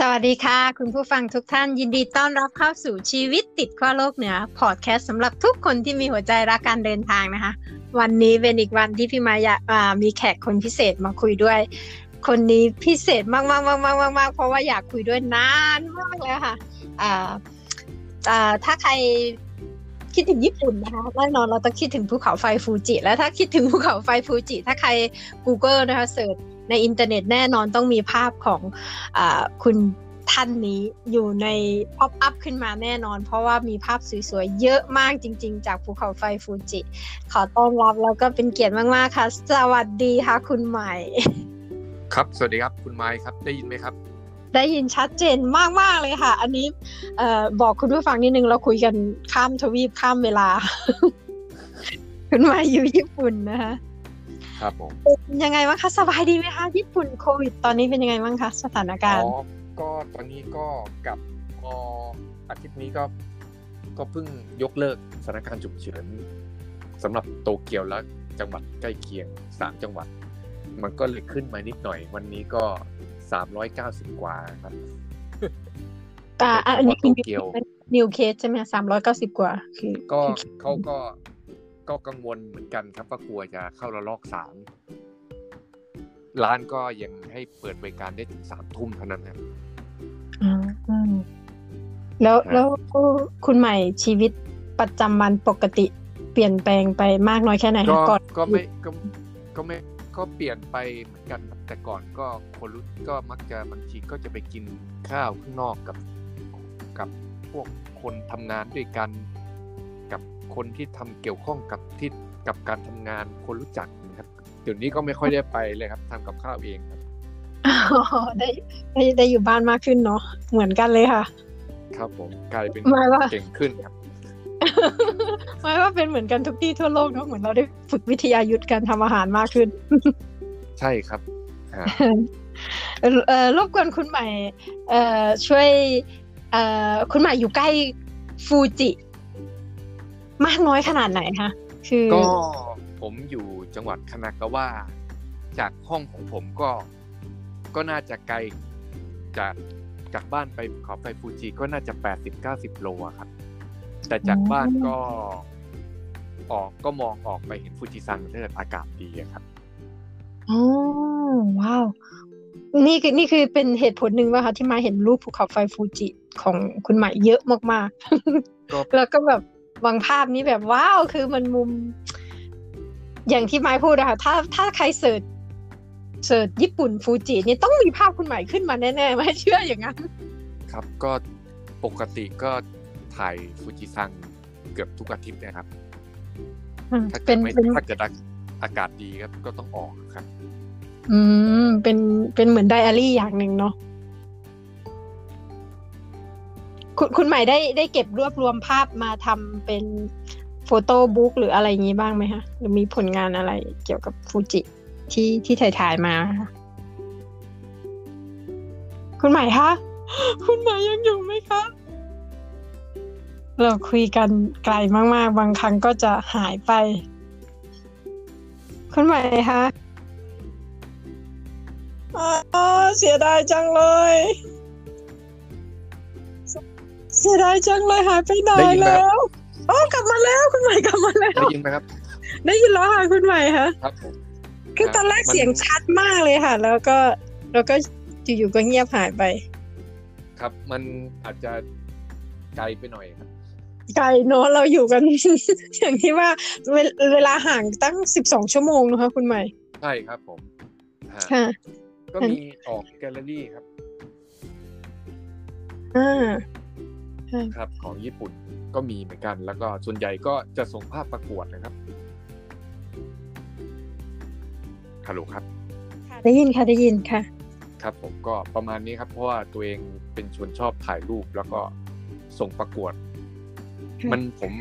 สวัสดีค่ะคุณผู้ฟังทุกท่านยินดีต้อนรับเข้าสู่ชีวิตติดขั้วโลกเหนือพอดแคสต์สำหรับทุกคนที่มีหัวใจรักการเดินทางนะคะวันนี้เป็นอีกวันที่พี่มายามีแขกคนพิเศษมาคุยด้วยคนนี้พิเศษมากๆๆๆๆเพราะว่าอยากคุยด้วยนานมากแล้วค่ะถ้าใครคิดถึงญี่ปุ่นนะคะแน่นอนเราต้องคิดถึงภูเขาไฟฟูจิแล้วถ้าคิดถึงภูเขาไฟฟูจิถ้าใคร Google นะคะเสิร์ชในอินเทอร์เน็ตแน่นอนต้องมีภาพของคุณท่านนี้อยู่ในพ็อปอัพขึ้นมาแน่นอนเพราะว่ามีภาพสวยๆเยอะมากจริงๆจากภูเขาไฟฟูจิขอต้อนรับแล้วก็เป็นเกียรติมากๆค่ะสวัสดีค่ะคุณใหม่ครับสวัสดีครับคุณไมค์ครับได้ยินไหมครับได้ยินชัดเจนมากๆเลยค่ะอันนี้บอกคุณผู้ฟังนิดนึงเราคุยกันข้ามทวีปข้ามเวลา คุณไมค์อยู่ญี่ปุ่นนะคะครับผมเป็นยังไงบ้างคะสบายดีไหมคะญี่ปุ่นโควิดตอนนี้เป็นยังไงบ้างคะสถานการณ์อ๋อก็ตอนนี้ก็กับอาทิตย์นี้ก็เพิ่งยกเลิกสถานการณ์ฉุกเฉินสำหรับโตเกียวและจังหวัดใกล้เคียง3จังหวัดมันก็เลยขึ้นมานิดหน่อยวันนี้ก็390กว่าครับอันนี้เกี่ยวนิวเคสใช่ไหม390กว่าคือก็เขาก็กังวลเหมือนกันครับว่ากลัวจะเข้าระลอก3ร้านก็ยังให้เปิดบริการได้ถึง 21:00 น.เท่านั้นครับแล้วคุณใหม่ชีวิตประจำวันปกติเปลี่ยนแปลงไปมากน้อยแค่ไหนก่อนก็ไม่ก็เปลี่ยนไปเหมือนกันแต่ก่อนก็คนรู้ก็มักจะบางทีก็จะไปกินข้าวข้างนอกกับพวกคนทำงานด้วยกันกับคนที่ทำเกี่ยวข้องกับที่กับการทำงานคนรู้จักนะครับเดี๋ยวนี้ก็ไม่ค่อยได้ไปเลยครับทำกับข้าวเองครับได้อยู่บ้านมากขึ้นเนาะเหมือนกันเลยค่ะครับผมกลายเป็นเก่งขึ้นครับหมายว่าเป็นเหมือนกันทุกที่ทั่วโลกเนาะเหมือนเราได้ฝึกวิทยายุทธการทำอาหารมากขึ้นใช่ครับรบกวนคุณใหม่ช่วยคุณใหม่อยู่ใกล้ฟูจิมากน้อยขนาดไหนคะคือก็ผมอยู่จังหวัดคานากาวะจากห้องของผมก็น่าจะไกลจากบ้านไปขอไปฟูจิก็น่าจะ 80-90 โลครับแต่จากบ้านก็ออกก็มองออกไปเห็นฟูจิซังซึ่งอากาศดีครับอ๋อว้าวนี่คือเป็นเหตุผลหนึ่งว่าค่ะที่มาเห็นรูปภูเขาไฟฟูจิของคุณใหม่เยอะมากๆแล้วก็แบบวางภาพนี้แบบว้าวคือมันมุมอย่างที่ไม้พูดอะค่ะถ้าใครเสิร์ชญี่ปุ่นฟูจินี่ต้องมีภาพคุณใหม่ขึ้นมาแน่ๆไม่เชื่ออย่างนั้นครับก็ปกติก็ถ่ายฟูจิซังเกือบทุกอาทิตย์นะครับถ้าเกิดอากาศดีครับก็ต้องออกครับเป็นเหมือนไดอารี่อย่างหนึ่งเนาะคุณใหม่ได้เก็บรวบรวมภาพมาทำเป็นโฟโต้บุ๊กหรืออะไรอย่างนี้บ้างไหมคะหรือมีผลงานอะไรเกี่ยวกับฟูจิที่ถ่ายมาคุณใหม่คะคุณใหม่ยังอยู่ไหมคะเราคุยกันไกลมากๆบางครั้งก็จะหายไปคุณใหม่คะเสียดายจังเลยหายไปไหนแล้วอ๋อกลับมาแล้วคุณใหม่กลับมาแล้วได้ยินไหมครับได้ยินแล้วค่ะคุณใหม่คะครับคือตอนแรกเสียงชัดมากเลยค่ะแล้วก็อยู่ๆก็เงียบหายไปครับมันอาจจะไกลไปหน่อยครับไกลเนาะเราอยู่กัน อย่างที่ว่าเวลาห่างตั้ง12ชั่วโมงนะคะคุณใหม่ใช่ครับผมค่ะก็มีออกแกลเลอรี่ครับครับของญี่ปุ่นก็มีเหมือนกันแล้วก็ส่วนใหญ่ก็จะส่งภาพประกวดนะครับฮัลโหลครับค่ะได้ยินค่ะครับผมก็ประมาณนี้ครับเพราะว่าตัวเองเป็นคนชอบถ่ายรูปแล้วก็ส่งประกวดมันผม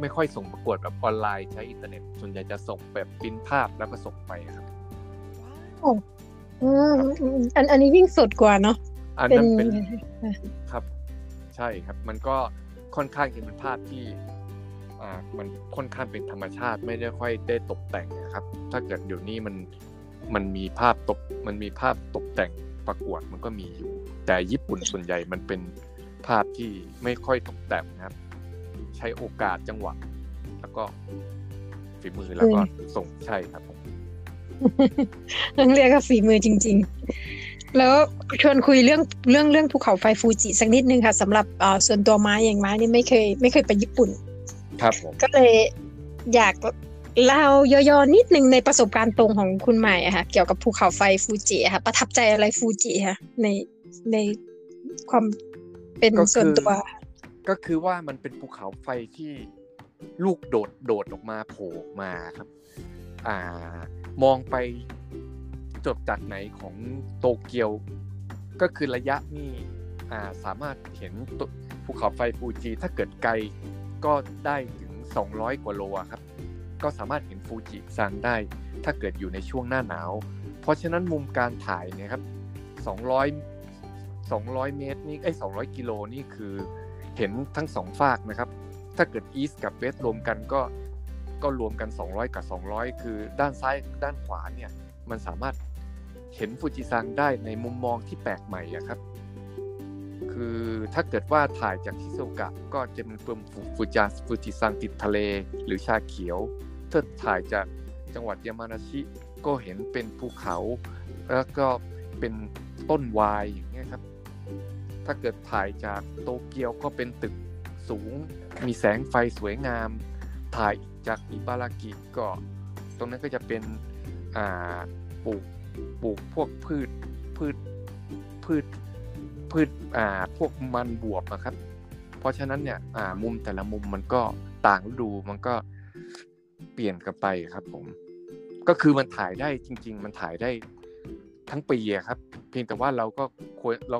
ไม่ค่อยส่งประกวดแบบออนไลน์ใช้อินเทอร์เน็ตส่วนใหญ่จะส่งแบบปริ้นภาพแล้วก็ส่งไปครับว้าวอันนี้ยิ่งสดกว่าเนาะอันนั้นเป็นครับใช่ครับมันก็ค่อนข้างจะเป็นภาพที่มันค่อนข้างเป็นธรรมชาติไม่ได้ค่อยได้ตกแต่งนะครับถ้าเกิดเดี๋ยวนี้มันมีภาพตกแต่ง ประกวดมันก็มีอยู่แต่ญี่ปุ่นส่วนใหญ่มันเป็นภาพที่ไม่ค่อยตกแต่งนะครับใช้โอกาสจังหวะแล้วก็ฝีมือแล้วก็ส่งใช่ครับผมเรียกว่าฝีมือจริงๆแล้วชวนคุยเรื่องภูเขาไฟฟูจิสักนิดนึงค่ะสำหรับส่วนตัวไม้อย่างไม้นี่ไม่เคยไปญี่ปุ่นครับผมก็เลยอยากเล่าย่อๆนิดนึงในประสบการณ์ตรงของคุณใหม่อ่ะค่ะเกี่ยวกับภูเขาไฟฟูจิอ่ะค่ะประทับใจอะไรฟูจิค่ะในความเป็นส่วนตัวก็คือว่ามันเป็นภูเขาไฟที่ลูกโดดออกมาโผล่มาครับมองไปจบจากไหนของโตเกียวก็คือระยะนี้สามารถเห็นภูเขาไฟฟูจิถ้าเกิดไกลก็ได้ถึง200กว่าโลครับก็สามารถเห็นฟูจิซังได้ถ้าเกิดอยู่ในช่วงหน้าหนาวเพราะฉะนั้นมุมการถ่ายเนี่ยครับ200เมตรนี่200กิโลนี่คือเห็นทั้ง2ฟากนะครับถ้าเกิดอีสต์กับเวสต์รวมกันก็รวมกัน200กับ200คือด้านซ้ายด้านขวาเนี่ยมันสามารถเห็นฟูจิซังได้ในมุมมองที่แปลกใหม่อะครับคือถ้าเกิดว่าถ่ายจากชิโซกะก็จะเป็นมุมฟูจิซังติดทะเลหรือชาเขียวถ้าถ่ายจากจังหวัดยามานาชิก็เห็นเป็นภูเขาแล้วก็เป็นต้นวายอย่างเงี้ยครับถ้าเกิดถ่ายจากโตเกียวก็เป็นตึกสูงมีแสงไฟสวยงามถ่ายจากอิบารากิก็ตรงนั้นก็จะเป็นปลูกพวกพืชพวกมันบวบนะครับเพราะฉะนั้นเนี่ยมุมแต่ละมุมมันก็ต่างฤดูมันก็เปลี่ยนกันไปครับผมก็คือมันถ่ายได้จริงๆมันถ่ายได้ทั้งปีครับเพียงแต่ว่าเรา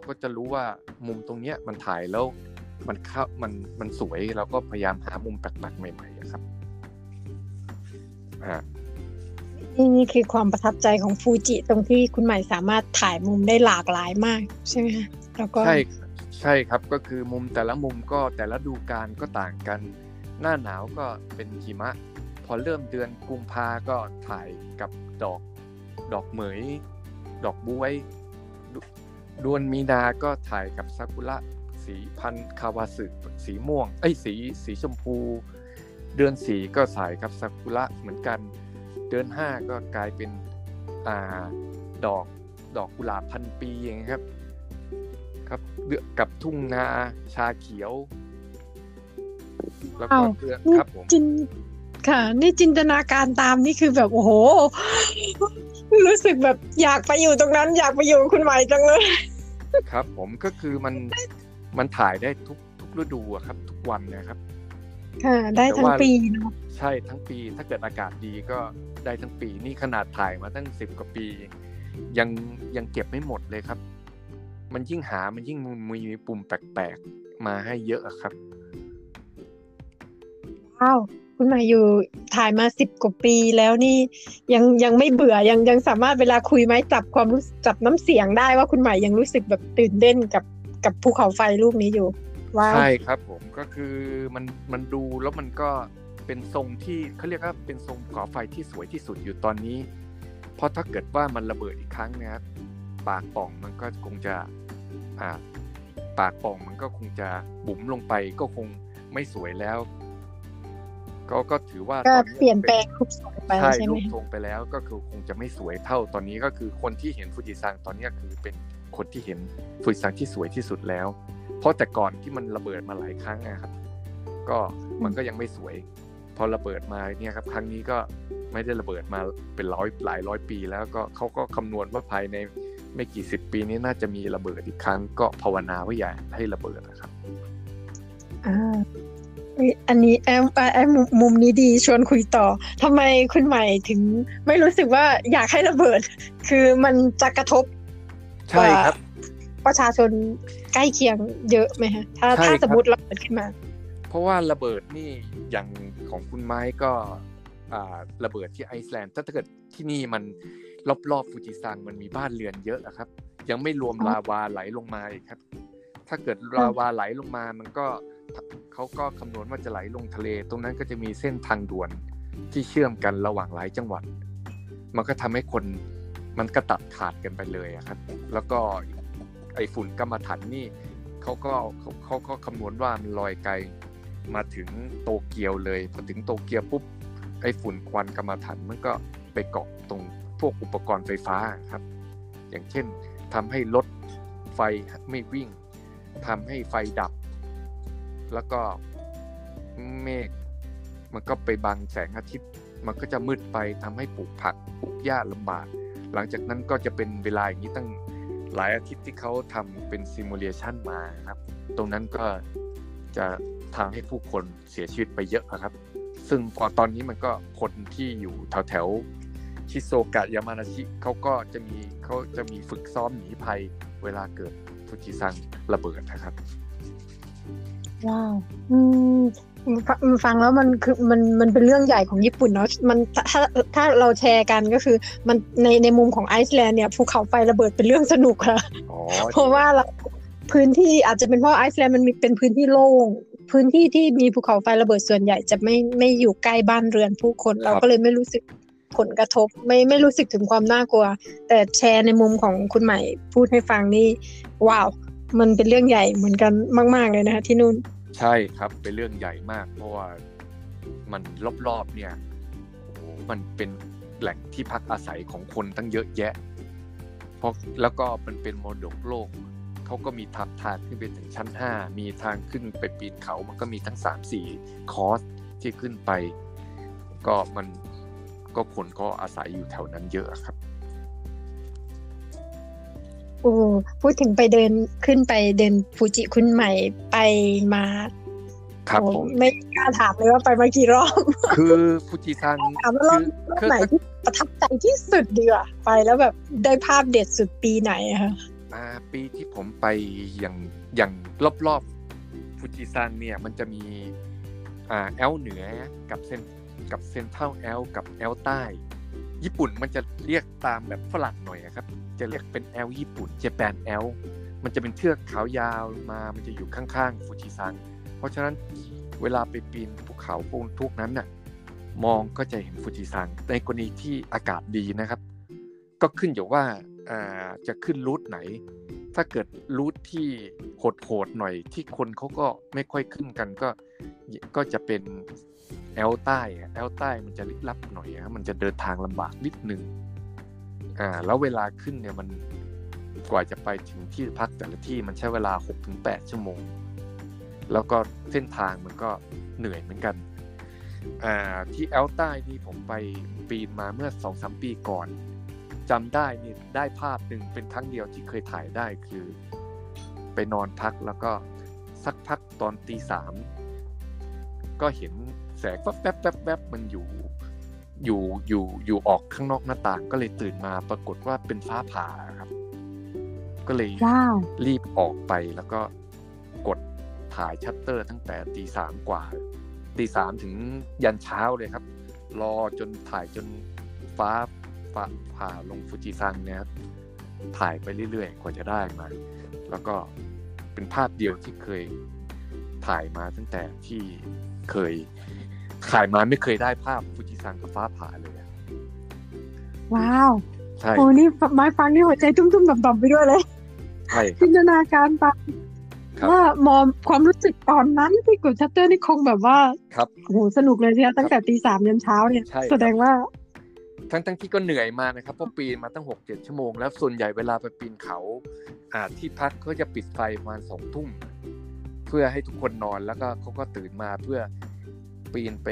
ก็จะรู้ว่ามุมตรงเนี้ยมันถ่ายแล้วมันสวยเราก็พยายามหามุมแปลกๆใหม่ๆครับนี่คือความประทับใจของฟูจิตรงที่คุณใหม่สามารถถ่ายมุมได้หลากหลายมากใช่ไหมคะแล้วก็ใช่ครับก็คือมุมแต่ละมุมก็แต่ละฤดูกาลก็ต่างกันหน้าหนาวก็เป็นหิมะพอเริ่มเดือนกุมภาก็ถ่ายกับดอกเหมยดอกบ๊วยเดือนมีนาก็ถ่ายกับซากุระสีพันธุ์คาวาสึสีม่วงสีชมพูเดือน4ก็ถ่ายกับซากุระเหมือนกันเดือน5ก็กลายเป็นดอกกุหลาบพันปีอย่างนี้ครับกับทุ่งนาชาเขียวแล้วก็เดือนครับผมค่ะนี่จินตนาการตามนี่คือแบบโอ้โหรู้สึกแบบอยากไปอยู่ตรงนั้นอยากไปอยู่คุณใหม่จังเลยครับผมก็คือมันถ่ายได้ทุกฤดูครับทุกวันนะครับค่ะได้ทั้งปีเนาะใช่ทั้งปีถ้าเกิดอากาศดีก็ได้ทั้งปีนี่ขนาดถ่ายมาตั้ง10กว่าปียังเก็บไม่หมดเลยครับมันยิ่งหามันยิ่งมีปุ่มแปลกๆมาให้เยอะครับว้าวคุณมาอยู่ถ่ายมา10กว่าปีแล้วนี่ยังไม่เบื่อยังสามารถเวลาคุยไหมจับน้ำเสียงได้ว่าคุณใหม่ยังรู้สึกแบบตื่นเต้นกับภูเขาไฟรูปนี้อยู่ว้าวใช่ครับผมก็คือมันดูแล้วมันก็เป็นทรงที่เขาเรียกว่าเป็นทรงภูเขาไฟที่สวยที่สุดอยู่ตอนนี้เพราะถ้าเกิดว่ามันระเบิดอีกครั้งนะครับปากป่องมันก็คงจะบุ๋มลงไปก็คงไม่สวยแล้วก็ถือว่าก็เปลี่ยนแปลงรูปทรงไปใช่ไหมรูปทรงไปแล้วก็คือคงจะไม่สวยเท่าตอนนี้ก็คือคนที่เห็นฟูจิซังตอนนี้คือเป็นคนที่เห็นฟูจิซังที่สวยที่สุดแล้วเพราะแต่ก่อนที่มันระเบิดมาหลายครั้งนะครับก็มันก็ยังไม่สวยพอระเบิดมาเนี่ยครับครั้งนี้ก็ไม่ได้ระเบิดมาเป็นหลายร้อยปีแล้วก็เขาก็คำนวณว่าภายในไม่กี่สิบปีนี้น่าจะมีระเบิดอีกครั้งก็ภาวนาว่าอย่าให้ระเบิดนะครับอันนี้แอมมุมนี้ดีชวนคุยต่อทำไมคุณใหม่ถึงไม่รู้สึกว่าอยากให้ระเบิดคือมันจะกระทบใช่ครับประชาชนใกล้เคียงเยอะไหมฮะถ้าสมมุติระเบิดขึ้นมาเพราะว่าระเบิดนี่อย่างของคุณไม้ก็ระเบิดที่ไอซ์แลนด์ถ้าเกิดที่นี่มันรอบๆฟูจิซังมันมีบ้านเรือนเยอะครับยังไม่รวมลาวาไหลลงมาอีกครับถ้าเกิดลาวาไหลลงมามันก็เขาก็คำนวณว่าจะไหลลงทะเลตรงนั้นก็จะมีเส้นทางด่วนที่เชื่อมกันระหว่างหลายจังหวัดมันก็ทำให้คน มันก็ตัดขาดกันไปเลยครับแล้วก็ไอ้ฝุ่นกัมมันถันนี่เขาก็คำนวณว่ามันลอยไกลมาถึงโตเกียวเลยพอถึงโตเกียวปุ๊บไอ้ฝุ่นควันกัมมันถันมันก็ไปเกาะตรงพวกอุปกรณ์ไฟฟ้าครับอย่างเช่นทำให้รถไฟไม่วิ่งทำให้ไฟดับแล้วก็เมฆมันก็ไปบังแสงอาทิตย์มันก็จะมืดไปทำให้ปลูกผักปลูกหญ้าลำบากหลังจากนั้นก็จะเป็นเวลาอย่างนี้ตั้งหลายอาทิตย์ที่เขาทำเป็นซิมูเลชันมาครับตรงนั้นก็จะทำให้ผู้คนเสียชีวิตไปเยอะครับซึ่งพอตอนนี้มันก็คนที่อยู่แถวชิโซกะยามานาชิเขาจะมีฝึกซ้อมหนีภัยเวลาเกิดฟูจิซังระเบิดนะครับว้าวฟังแล้วมันเป็นเรื่องใหญ่ของญี่ปุ่นเนาะมันถ้าเราแชร์กันก็คือมันในมุมของไอซ์แลนด์เนี่ยภูเขาไฟระเบิดเป็นเรื่องสนุกค่ะเพราะว่าพื้นที่อาจจะเป็นเพราะไอซ์แลนด์มันเป็นพื้นที่โล่งพื้นที่ที่มีภูเขาไฟระเบิดส่วนใหญ่จะไม่อยู่ใกล้บ้านเรือนผู้คนเราก็เลยไม่รู้สึกผลกระทบไม่รู้สึกถึงความน่ากลัวแต่แชร์ในมุมของคุณใหม่พูดให้ฟังนี่ว้าวมันเป็นเรื่องใหญ่เหมือนกันมากๆเลยนะคะที่นู่นใช่ครับเป็นเรื่องใหญ่มากเพราะว่ามันรอบๆเนี่ยโอ้มันเป็นแหล่งที่พักอาศัยของคนตั้งเยอะแยะเพราะแล้วก็มันเป็นมรดกโลกเขาก็มีทับทางขึ้นไปถึงชั้น5มีทางขึ้นไปปีนเขามันก็มีทั้ง 3-4 คอร์สที่ขึ้นไปก็มันก็คนก็อาศัยอยู่แถวนั้นเยอะครับโอ้พูดถึงไปเดินขึ้นไปเดินฟูจิคุณใหม่ไปมาครับผมไม่กล้าถามเลยว่าไปมากี่รอบคือฟูจิซังถามว่ารอบไหนที่ประทับใจที่สุดดีกว่าไปแล้วแบบได้ภาพเด็ดสุดปีไหนคะปีที่ผมไปอย่างรอบๆฟูจิซังเนี่ยมันจะมีแอลเหนือกับเซ็นทรัลแอลกับแอลใต้ญี่ปุ่นมันจะเรียกตามแบบฝรั่งหน่อยครับจะเรียกเป็นแอลญี่ปุ่นเจแปนแอลมันจะเป็นเทือกเขายาวมามันจะอยู่ข้างๆฟูจิซังเพราะฉะนั้นเวลาไปปีนภูเขาพวกนั้นน่ะมองก็จะเห็นฟูจิซังในกรณีที่อากาศดีนะครับก็ขึ้นอยู่ว่าจะขึ้นรูทไหนถ้าเกิดรูทที่โหดๆหน่อยที่คนเขาก็ไม่ค่อยขึ้นกันก็จะเป็นแอลใต้มันจะลึกลับหน่อยครับมันจะเดินทางลำบากนิดนึงแล้วเวลาขึ้นเนี่ยมันกว่าจะไปถึงที่พักแต่ละที่มันใช้เวลา 6-8 ชั่วโมงแล้วก็เส้นทางมันก็เหนื่อยเหมือนกันที่แอลใต้นี่ผมไปปีนมาเมื่อ 2-3 ปีก่อนจำได้นี่ได้ภาพหนึ่งเป็นครั้งเดียวที่เคยถ่ายได้คือไปนอนพักแล้วก็สักพักตอนตีสามก็เห็นแสงแป๊บมันอยู่ออกข้างนอกหน้าต่างก็เลยตื่นมาปรากฏว่าเป็นฟ้าผ่าครับก็เลยรีบออกไปแล้วก็กดถ่ายชัตเตอร์ตั้งแต่ตีสามกว่าตีสามถึงยันเช้าเลยครับรอจนถ่ายจนฟ้าผ่าลงฟูจิซังเนี่ยถ่ายไปเรื่อยๆกว่าจะได้มาแล้วก็เป็นภาพเดียวที่เคยถ่ายมาตั้งแต่ที่เคยถ่ายมาไม่เคยได้ภาพฟูจิซังกับฟ้าผ่าเลยว้าวใช่โอ้นี่ไม้ฟังนี่หัวใจตุ้มๆต่ำๆไปด้วยเลยใช่จินตนาการไปว่ามองความรู้สึกตอนนั้นที่กดชัตเตอร์นี่คงแบบว่าโอ้โหสนุกเลยเนี่ยตั้งแต่ตีสามยันเช้าเนี่ยแสดงว่าทั้งที่ก็เหนื่อยมานะครับเพราะปีนมาตั้ง 6-7 ชั่วโมงแล้วส่วนใหญ่เวลาไปปีนเขาที่พักเขาจะปิดไฟประมาณ 20:00 นเพื่อให้ทุกคนนอนแล้วก็เขาก็ตื่นมาเพื่อปีนไ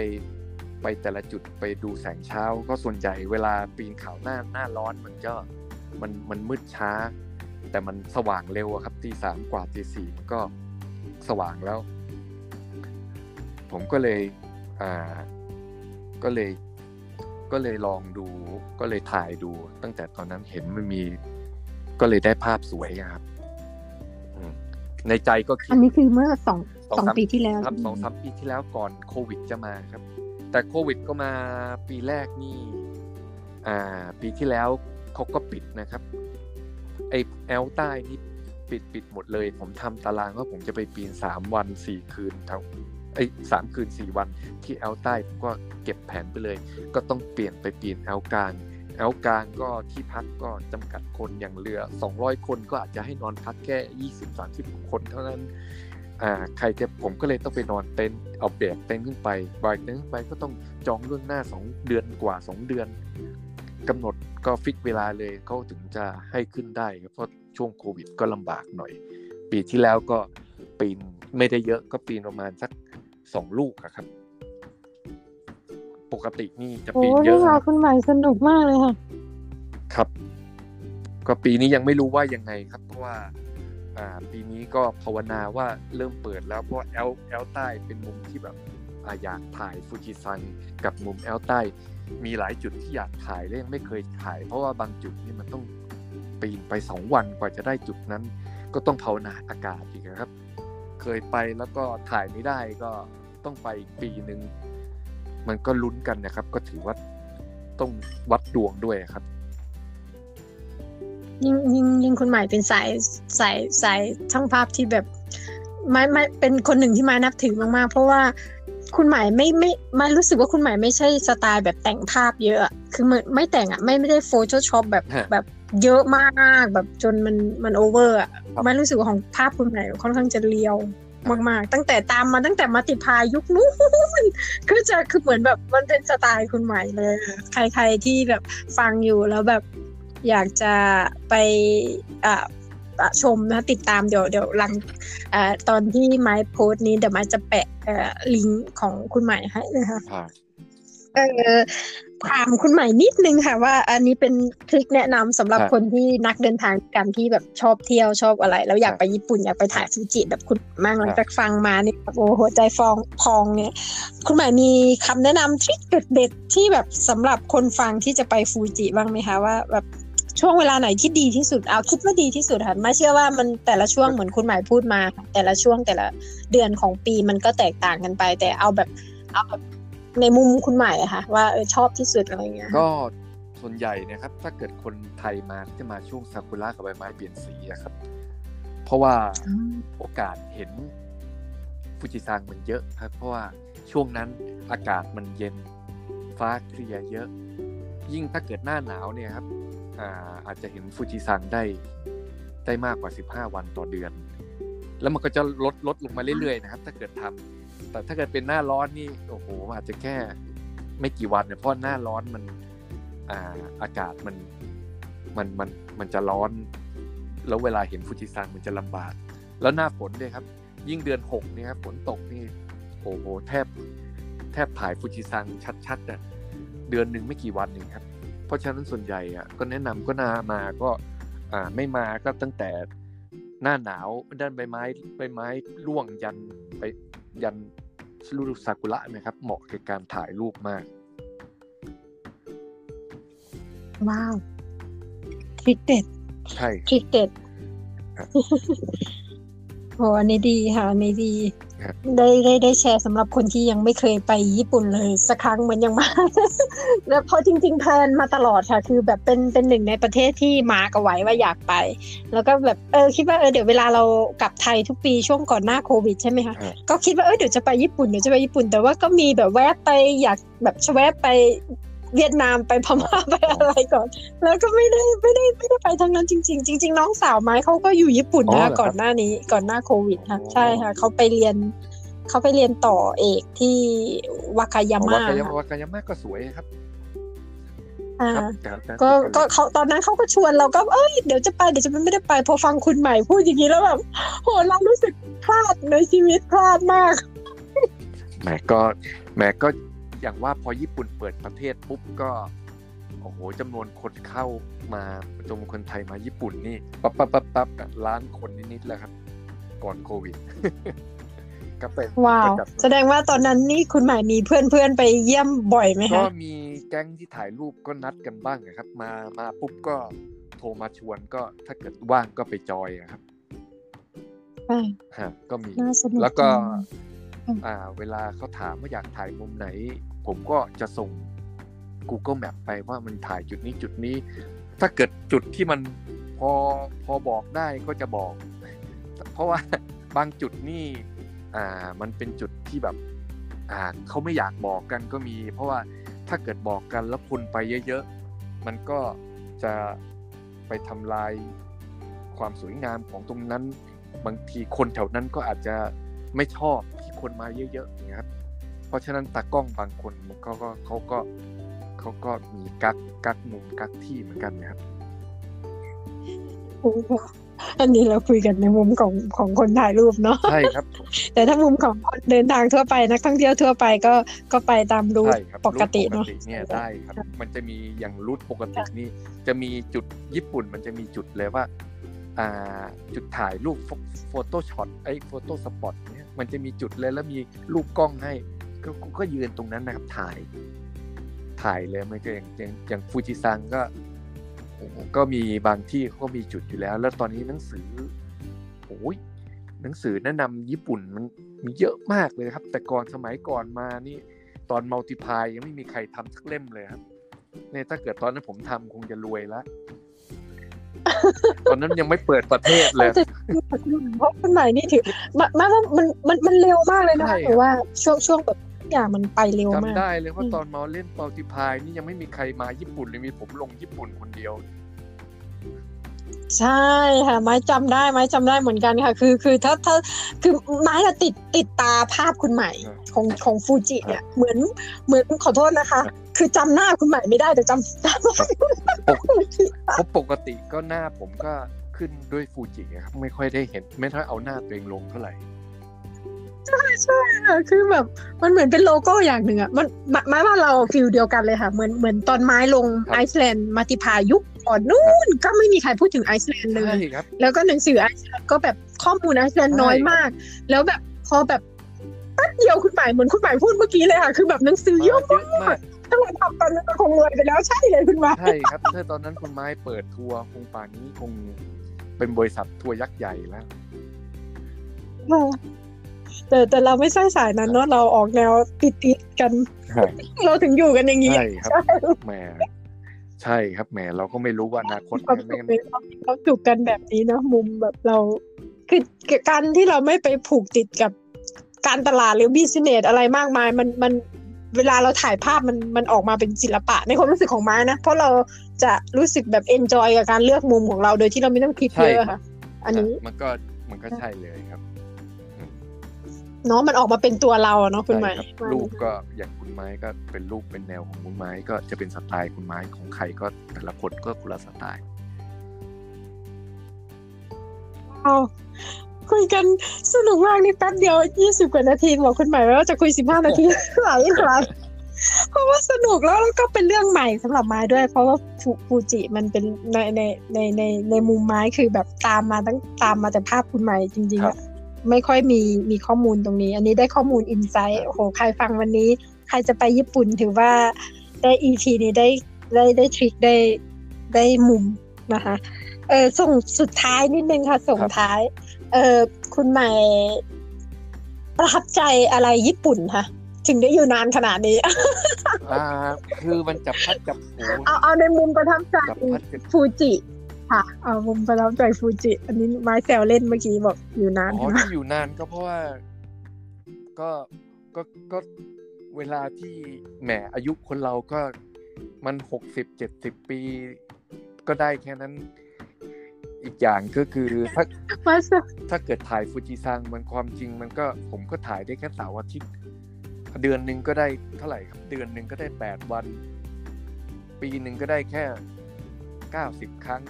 ปแต่ละจุดไปดูแสงเช้าก็ส่วนใหญ่เวลาปีนเขาหน้าร้อนมันก็มันมืดช้าแต่มันสว่างเร็วครับ 3:00 นกว่า 4:00 นมันก็สว่างแล้วผมก็เลยลองดูก็เลยถ่ายดูตั้งแต่ตอนนั้นเห็นมันมีก็เลยได้ภาพสวยครับในใจก็คิดอันนี้คือเมื่อ2ปีที่แล้วครับ 2-3 ปีที่แล้วก่อนโควิดจะมาครับแต่โควิดก็มาปีแรกนี่ปีที่แล้วเขาก็ปิดนะครับไอ้แอลใต้นี่ปิดหมดเลยผมทำตารางว่าผมจะไปปีน3วัน4คืนทั้ง3คืน4วันที่แอลใต้ผมก็เก็บแผนไปเลยก็ต้องเปลี่ยนไปปีนแอลกลาง เอากลางก็ที่พักก็จำกัดคนอย่างเรือ200คนก็อาจจะให้นอนพักแค่ 20-30 คนเท่านั้นใครจะผมก็เลยต้องไปนอนเต็นท์เอาแบกเต็นท์ขึ้นไปก็ต้องจองล่วงหน้า2 เดือนกำหนดก็ฟิกเวลาเลยเขาถึงจะให้ขึ้นได้เพราะช่วงโควิดก็ลำบากหน่อยปีที่แล้วก็ปีนไม่ได้เยอะก็ปีนประมาณสัก2ลูกครับปกตินี่จะปีนเยอะโอ้ยคุณใหม่สนุกมากเลยค่ะครับก็ปีนี้ยังไม่รู้ว่ายังไงครับเพราะว่าปีนี้ก็ภาวนาว่าเริ่มเปิดแล้วเพราะแอลใต้เป็นมุมที่แบบอยากถ่ายฟูจิซังกับมุมแอลใต้มีหลายจุดที่อยากถ่ายและยังไม่เคยถ่ายเพราะว่าบางจุดนี่มันต้องปีนไป2วันกว่าจะได้จุดนั้นก็ต้องภาวนาอากาศอีกครับเคยไปแล้วก็ถ่ายไม่ได้ก็ต้องไปอีกปีนึงมันก็ลุ้นกันนะครับก็ถือว่าต้องวัดดวงด้วยครับยิ่งคุณใหม่เป็นสายช่างภาพที่แบบไม่เป็นคนหนึ่งที่มานับถือมากๆเพราะว่าคุณใหม่ไม่รู้สึกว่าคุณใหม่ไม่ใช่สไตล์แบบแต่งภาพเยอะคือไม่แต่งไม่ได้ Photoshop แบบเยอะมากแบบจนมันโอเวอร์ไม่รู้สึกว่าของภาพคุณใหม่ค่อนข้างจะเรียวมากๆตั้งแต่ตามมาตั้งแต่มัติภายุคนู้นคือเหมือนแบบมันเป็นสไตล์คุณใหม่เลยใครๆที่แบบฟังอยู่แล้วแบบอยากจะไปชมนะติดตามเดี๋ยวหลังตอนที่ไม้โพสต์นี้เดี๋ยวไม้จะแปะลิงก์ของคุณใหม่ให้นะคะถามคุณใหม่นิดนึงค่ะว่าอันนี้เป็นทริคแนะนำสำหรับคนที่นักเดินทางการที่แบบชอบเที่ยวชอบอะไรแล้วอยากไปญี่ปุ่นอยากไปถ่ายฟูจิแบบคุณมั่งหลังจากฟังมาเนี่ยโอ้หัวใจฟองพองเนี่ยคุณใหม่มีคำแนะนำทริคเด็ดๆที่แบบสำหรับคนฟังที่จะไปฟูจิบ้างไหมคะว่าแบบช่วงเวลาไหนที่ดีที่สุดเอาคิดว่าดีที่สุดค่ะไม่เชื่อว่ามันแต่ละช่วงเหมือนคุณหมายพูดมาแต่ละช่วงแต่ละเดือนของปีมันก็แตกต่างกันไปแต่เอาแบบในมุมคุณหมายค่ะว่าชอบที่สุดอะไรเงี้ยก็ส่วนใหญ่นะครับถ้าเกิดคนไทยมาจะมาช่วงซากุระกับใบไม้เปลี่ยนสีครับเพราะว่าโอกาสเห็นฟูจิซังมันเยอะครับเพราะว่าช่วงนั้นอากาศมันเย็นฟ้าเคลียร์เยอะยิ่งถ้าเกิดหน้าหนาวเนี่ยครับอาจจะเห็นฟูจิซังได้มากกว่า15วันต่อเดือนแล้วมันก็จะลดลงมาเรื่อยๆนะครับถ้าเกิดทำแต่ถ้าเกิดเป็นหน้าร้อนนี่โอ้โหอาจจะแค่ไม่กี่วันเนี่ยเพราะหน้าร้อนมันอากาศมันจะร้อนแล้วเวลาเห็นฟูจิซังมันจะลำบากแล้วหน้าฝนด้วยครับยิ่งเดือน6นี่ครับฝนตกนี่โอ้โหแทบถ่ายฟูจิซังชัดๆนะเดือนนึงไม่กี่วันเองครับเพราะฉะนั้นส่วนใหญ่ก็แนะนำก็นามาก็ไม่มาก็ตั้งแต่หน้าหนาวด้านใบไม้ร่วงยันฤดูซากุระนะครับเหมาะกับการถ่ายรูปมากว้าวคลิกเด็ดใช่คลิกเด็ดโหอันนี้ดีค่ะอันนี้ดีได้แชร์สำหรับคนที่ยังไม่เคยไปญี่ปุ่นเลยสักครั้งเหมือนยังมาแล้วพอจริงๆเพลินมาตลอดค่ะคือแบบเป็นหนึ่งในประเทศที่มาร์กเอาไว้ว่าอยากไปแล้วก็แบบคิดว่าเดี๋ยวเวลาเรากลับไทยทุกปีช่วงก่อนหน้าโควิดใช่ไหมคะก็คิดว่าเดี๋ยวจะไปญี่ปุ่นแต่ว่าก็มีแบบแวะไปอยากแบบแวะไปเวียดนามไปพม่าไปอะไรก่อนแล้วก็ไม่ได้ไปทั้งนั้นจริงๆจริงๆน้องสาวไม้เขาก็อยู่ญี่ปุ่นนะก่อนหน้านี้ก่อนหน้าโควิดค่ะใช่ค่ะเขาไปเรียนต่อเอกที่วากายามะก็สวยครับก็เขาตอนนั้นเขาก็ชวนเราก็เดี๋ยวจะไปเดี๋ยวจะไม่ได้ไปพอฟังคุณใหม่พูดอย่างนี้แล้วแบบโหเรารู้สึกพลาดในชีวิตพลาดมากแม่ก็อย่างว่าพอญี่ปุ่นเปิดประเทศปุ๊บก็โอ้โหจำนวนคนเข้ามาจำนวนคนไทยมาญี่ปุ่นนี่ปั๊บล้านคนนิดๆแล้วครับก่อนโควิดก็เป็นว้าวแสดงว่าตอนนั้นนี่คุณหมายมีเพื่อนๆไปเยี่ยมบ่อยไหมคะก็มีแก๊งที่ถ่ายรูปก็นัดกันบ้างครับมาปุ๊บก็โทรมาชวนก็ถ้าเกิดว่างก็ไปจอยครับก็มีแล้วก็เวลาเขาถามว่าอยากถ่ายมุมไหนผมก็จะส่ง Google Map ไปว่ามันถ่ายจุดนี้ถ้าเกิดจุดที่มันพอบอกได้ก็จะบอกเพราะว่าบางจุดนี่มันเป็นจุดที่แบบเขาไม่อยากบอกกันก็มีเพราะว่าถ้าเกิดบอกกันแล้วคนไปเยอะๆ มันก็จะไปทำลายความสวยงามของตรงนั้นบางทีคนแถวนั้นก็อาจจะไม่ชอบที่คนมาเยอะๆนะครับเพราะฉะนั้นตากล้องบางคนเขาก็มีกักมุมกักที่เหมือนกันนะครับอันนี้เราคุยกันในมุมของคนถ่ายรูปเนาะใช่ครับแต่ถ้ามุมของคนเดินทางทั่วไปนักท่องเที่ยวทั่วไปก็ไปตามรูทปกติเนาะเนี่ยได้ครับมันจะมีอย่างรูทปกตินี่จะมีจุดญี่ปุ่นมันจะมีจุดเลยว่าจุดถ่ายรูปโฟโต้ช็อตโฟโต้สปอตเนี่ยมันจะมีจุดเลยแล้วมีรูปกล้องให้ก็ยืนตรงนั้นนะครับถ่ายเลยมันก็อย่างฟูจิซังก็มีบางที่เขาก็มีจุดอยู่แล้วแล้วตอนนี้หนังสือแนะนำญี่ปุ่นมันมีเยอะมากเลยครับแต่ก่อนสมัยก่อนมานี่ตอนมัลติพายยังไม่มีใครทำสักเล่มเลยครับเนี่ยถ้าเกิดตอนนั้นผมทำคงจะรวยละตอนนั้นยังไม่เปิดประเทศเลยเพราะคนไหนนี่ถือมันเร็วมากเลยนะแต่ว่าช่วงแบบอย่างมันไปเร็วมากจำได้เลยว่าตอนมาเล่นมัลติพายนี่ยังไม่มีใครมาญี่ปุ่นเลยมีผมลงญี่ปุ่นคนเดียวใช่ค่ะไม้จำได้เหมือนกันค่ะคือถ้าคือไม้จะติดตาภาพคุณใหม่ของฟูจิเนี่ยเหมือนขอโทษนะคะคือจำหน้าคุณใหม่ไม่ได้แต่จำได้เพราะปกติก็หน้าผมก็ขึ้นด้วยฟูจิครับไม่ค่อยได้เห็นไม่ค่อยเอาหน้าตัวเองลงเท่าไหร่ใช่ค่ะคือแบบมันเหมือนเป็นโลโก้อย่างหนึ่งอ่ะมันไม้ว่าเราฟิลเดียวกันเลยค่ะเหมือนตอนไม้ลงไอซ์แลนด์มัลติพายยุคก่อนนู่นก็ไม่มีใครพูดถึงไอซ์แลนด์เลยแล้วก็หนังสือไอซ์แลนด์ก็แบบข้อมูลไอซ์แลนด์น้อยมากแล้วแบบพอแบบแป๊บเดียวคุณหมายเหมือนคุณหมายพูดเมื่อกี้เลยค่ะคือแบบหนังสือเยอะมากถ้าเราทำตอนนั้นคงรวยไปแล้วใช่เลยคุณหมายใช่ครับถ้าตอนนั้นคุณไม้เปิดทัวร์คงป่านนี้คงเป็นบริษัททัวร์ยักษ์ใหญ่แล้วแต่เราไม่ใช่สายนั้นเนาะเราออกแนวติดกันเราถึงอยู่กันอย่างนี้ใช่ครับแหมใช่ครับแหมเราก็ไม่รู้ว่าอนาคตมันเป็นยังไงเราจุกกันแบบนี้เนาะมุมแบบเราคือการที่เราไม่ไปผูกติดกับการตลาดหรือบิสซิเนสอะไรมากมายมันเวลาเราถ่ายภาพมันออกมาเป็นศิลปะในความรู้สึกของไม้นะเพราะเราจะรู้สึกแบบเอนจอยกับการเลือกมุมของเราโดยที่เราไม่ต้องคิดเยอะค่ะอันนี้มันก็ใช่เลยครับเนาะมันออกมาเป็นตัวเราเนาะคุณไม้รูปก็อย่างคุณไม้ก็เป็นรูปเป็นแนวของคุณไม้ก็จะเป็นสไตล์คุณไม้ของใครก็แต่ละคนก็คนละสไตล์อ้าวคุยกันสนุกมากนี่แป๊บเดียว20กว่านาทีบอกคุณไม้ว่าจะคุย15นาทีหลายเพราะว่าสนุกแล้วก็เป็นเรื่องใหม่สำหรับไม้ด้วยเพราะว่าฟูจิมันเป็นในมุมไม้คือแบบตามมาแต่ภาพคุณไม้จริงๆอ่ะไม่ค่อยมีข้อมูลตรงนี้อันนี้ได้ข้อมูลอินไซต์โอ้โหใครฟังวันนี้ใครจะไปญี่ปุ่นถือว่าได้ EP นี้ได้ทริคได้มุมนะคะส่งสุดท้ายนิดนึงค่ะส่งท้ายคุณใหม่ประทับใจอะไรญี่ปุ่นคะถึงได้อยู่นานขนาดนี้คือมันจับพัดจับผูเอาในมุมประทับใจฟูจิค่ะผมประทับใจฟูจิอันนี้ไม้แซวเล่นเมื่อกี้บอกอยู่นานที่อยู่นานก็เพราะว่าก็เวลาที่แหมอายุคนเราก็มัน60 70ปีก็ได้แค่นั้นอีกอย่างก็คือถ้าเกิดถ่ายฟูจิซังมันความจริงมันก็ผมก็ถ่ายได้แค่เสาร์อาทิตย์เดือนนึงก็ได้เท่าไหร่ครับเดือนนึงก็ได้8วันปีนึงก็ได้แค่90ครั้ง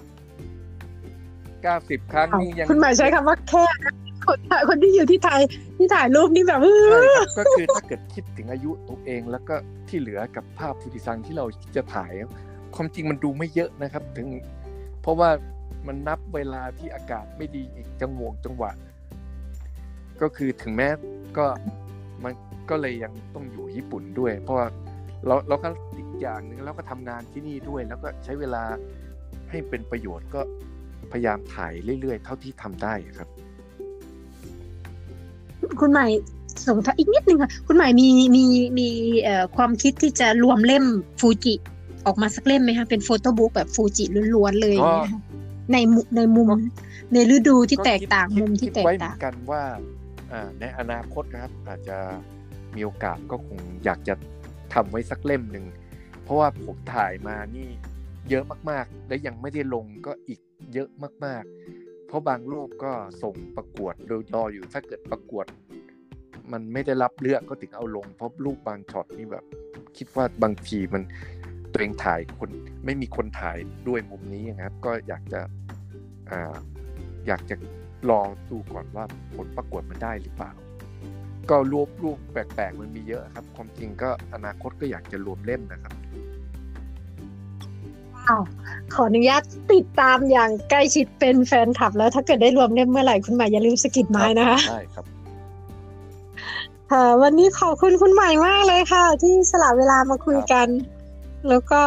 90ครั้งนี่ยังคุณหมายใช้คำว่าแค่คนที่อยู่ที่ไทยที่ถ่ายรูปนี่แบบก็คือถ้าเกิดคิดถึงอายุตัวเองแล้วก็ที่เหลือกับภาพฟูจิซังที่เราจะถ่ายความจริงมันดูไม่เยอะนะครับถึงเพราะว่ามันนับเวลาที่อากาศไม่ดีอีกจังหวะก็คือถึงแม้ก็มันก็เลยยังต้องอยู่ญี่ปุ่นด้วยเพราะว่าเราก็อีกอย่างนึงแล้วก็ทำงานที่นี่ด้วยแล้วก็ใช้เวลาให้เป็นประโยชน์ก็พยายามถ่ายเรื่อยๆเท่าที่ทำได้ครับคุณใหม่ส่งท้ายอีกนิดนึงค่ะคุณใหม่มีความคิดที่จะรวมเล่มฟูจิออกมาสักเล่มไหมคะเป็นโฟโต้บุ๊กแบบฟูจิล้วนๆเลยในมุมในฤดูที่แตกต่างมุมที่แตกต่างกันว่าในอนาคตนะครับอาจจะมีโอกาสก็คงอยากจะทำไว้สักเล่มนึงเพราะว่าผมถ่ายมานี่ เยอะมากๆและยังไม่ได้ลงก็อีกเยอะมากๆเพราะบางรูปก็ส่งประกวดโดยรออยู่ถ้าเกิดประกวดมันไม่ได้รับเลือกก็ถึงเอาลงเพราะรูปบางช็อตนี่แบบคิดว่าบางทีมันตัวเองถ่ายคนไม่มีคนถ่ายด้วยมุมนี้นะครับก็อยากจะลองดูก่อนว่าผลประกวดมันได้หรือเปล่าก็รูปแปลกๆมันมีเยอะครับความจริงก็อนาคตก็อยากจะรวมเล่มนะครับขออนุญาตติดตามอย่างใกล้ชิดเป็นแฟนคลับแล้วถ้าเกิดได้รวมเล่มเมื่อไหร่คุณใหม่อย่าลืมสะกิดไม้นะคะใช่ครับวันนี้ขอบคุณคุณใหม่มากเลยค่ะที่สละเวลามาคุยกันแล้วก็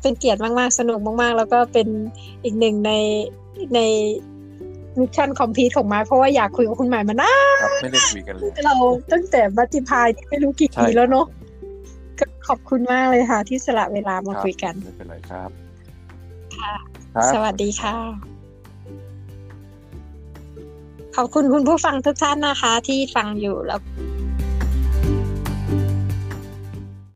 เป็นเกียรติมากๆสนุกมากๆแล้วก็เป็นอีกหนึ่งในมิชชั่นคอมพลีทของไม้เพราะว่าอยากคุยกับคุณใหม่มานานครับไม่ได้คุยกันเลยเราตั้งแต่บัตติพายไม่รู้กี่ปีแล้วเนาะก็ขอบคุณมากเลยค่ะที่สละเวลามาคุยกันไม่เป็นไรครับค่ะสวัสดีค่ะขอบคุณคุณผู้ฟังทุกท่านนะคะที่ฟังอยู่แล้ว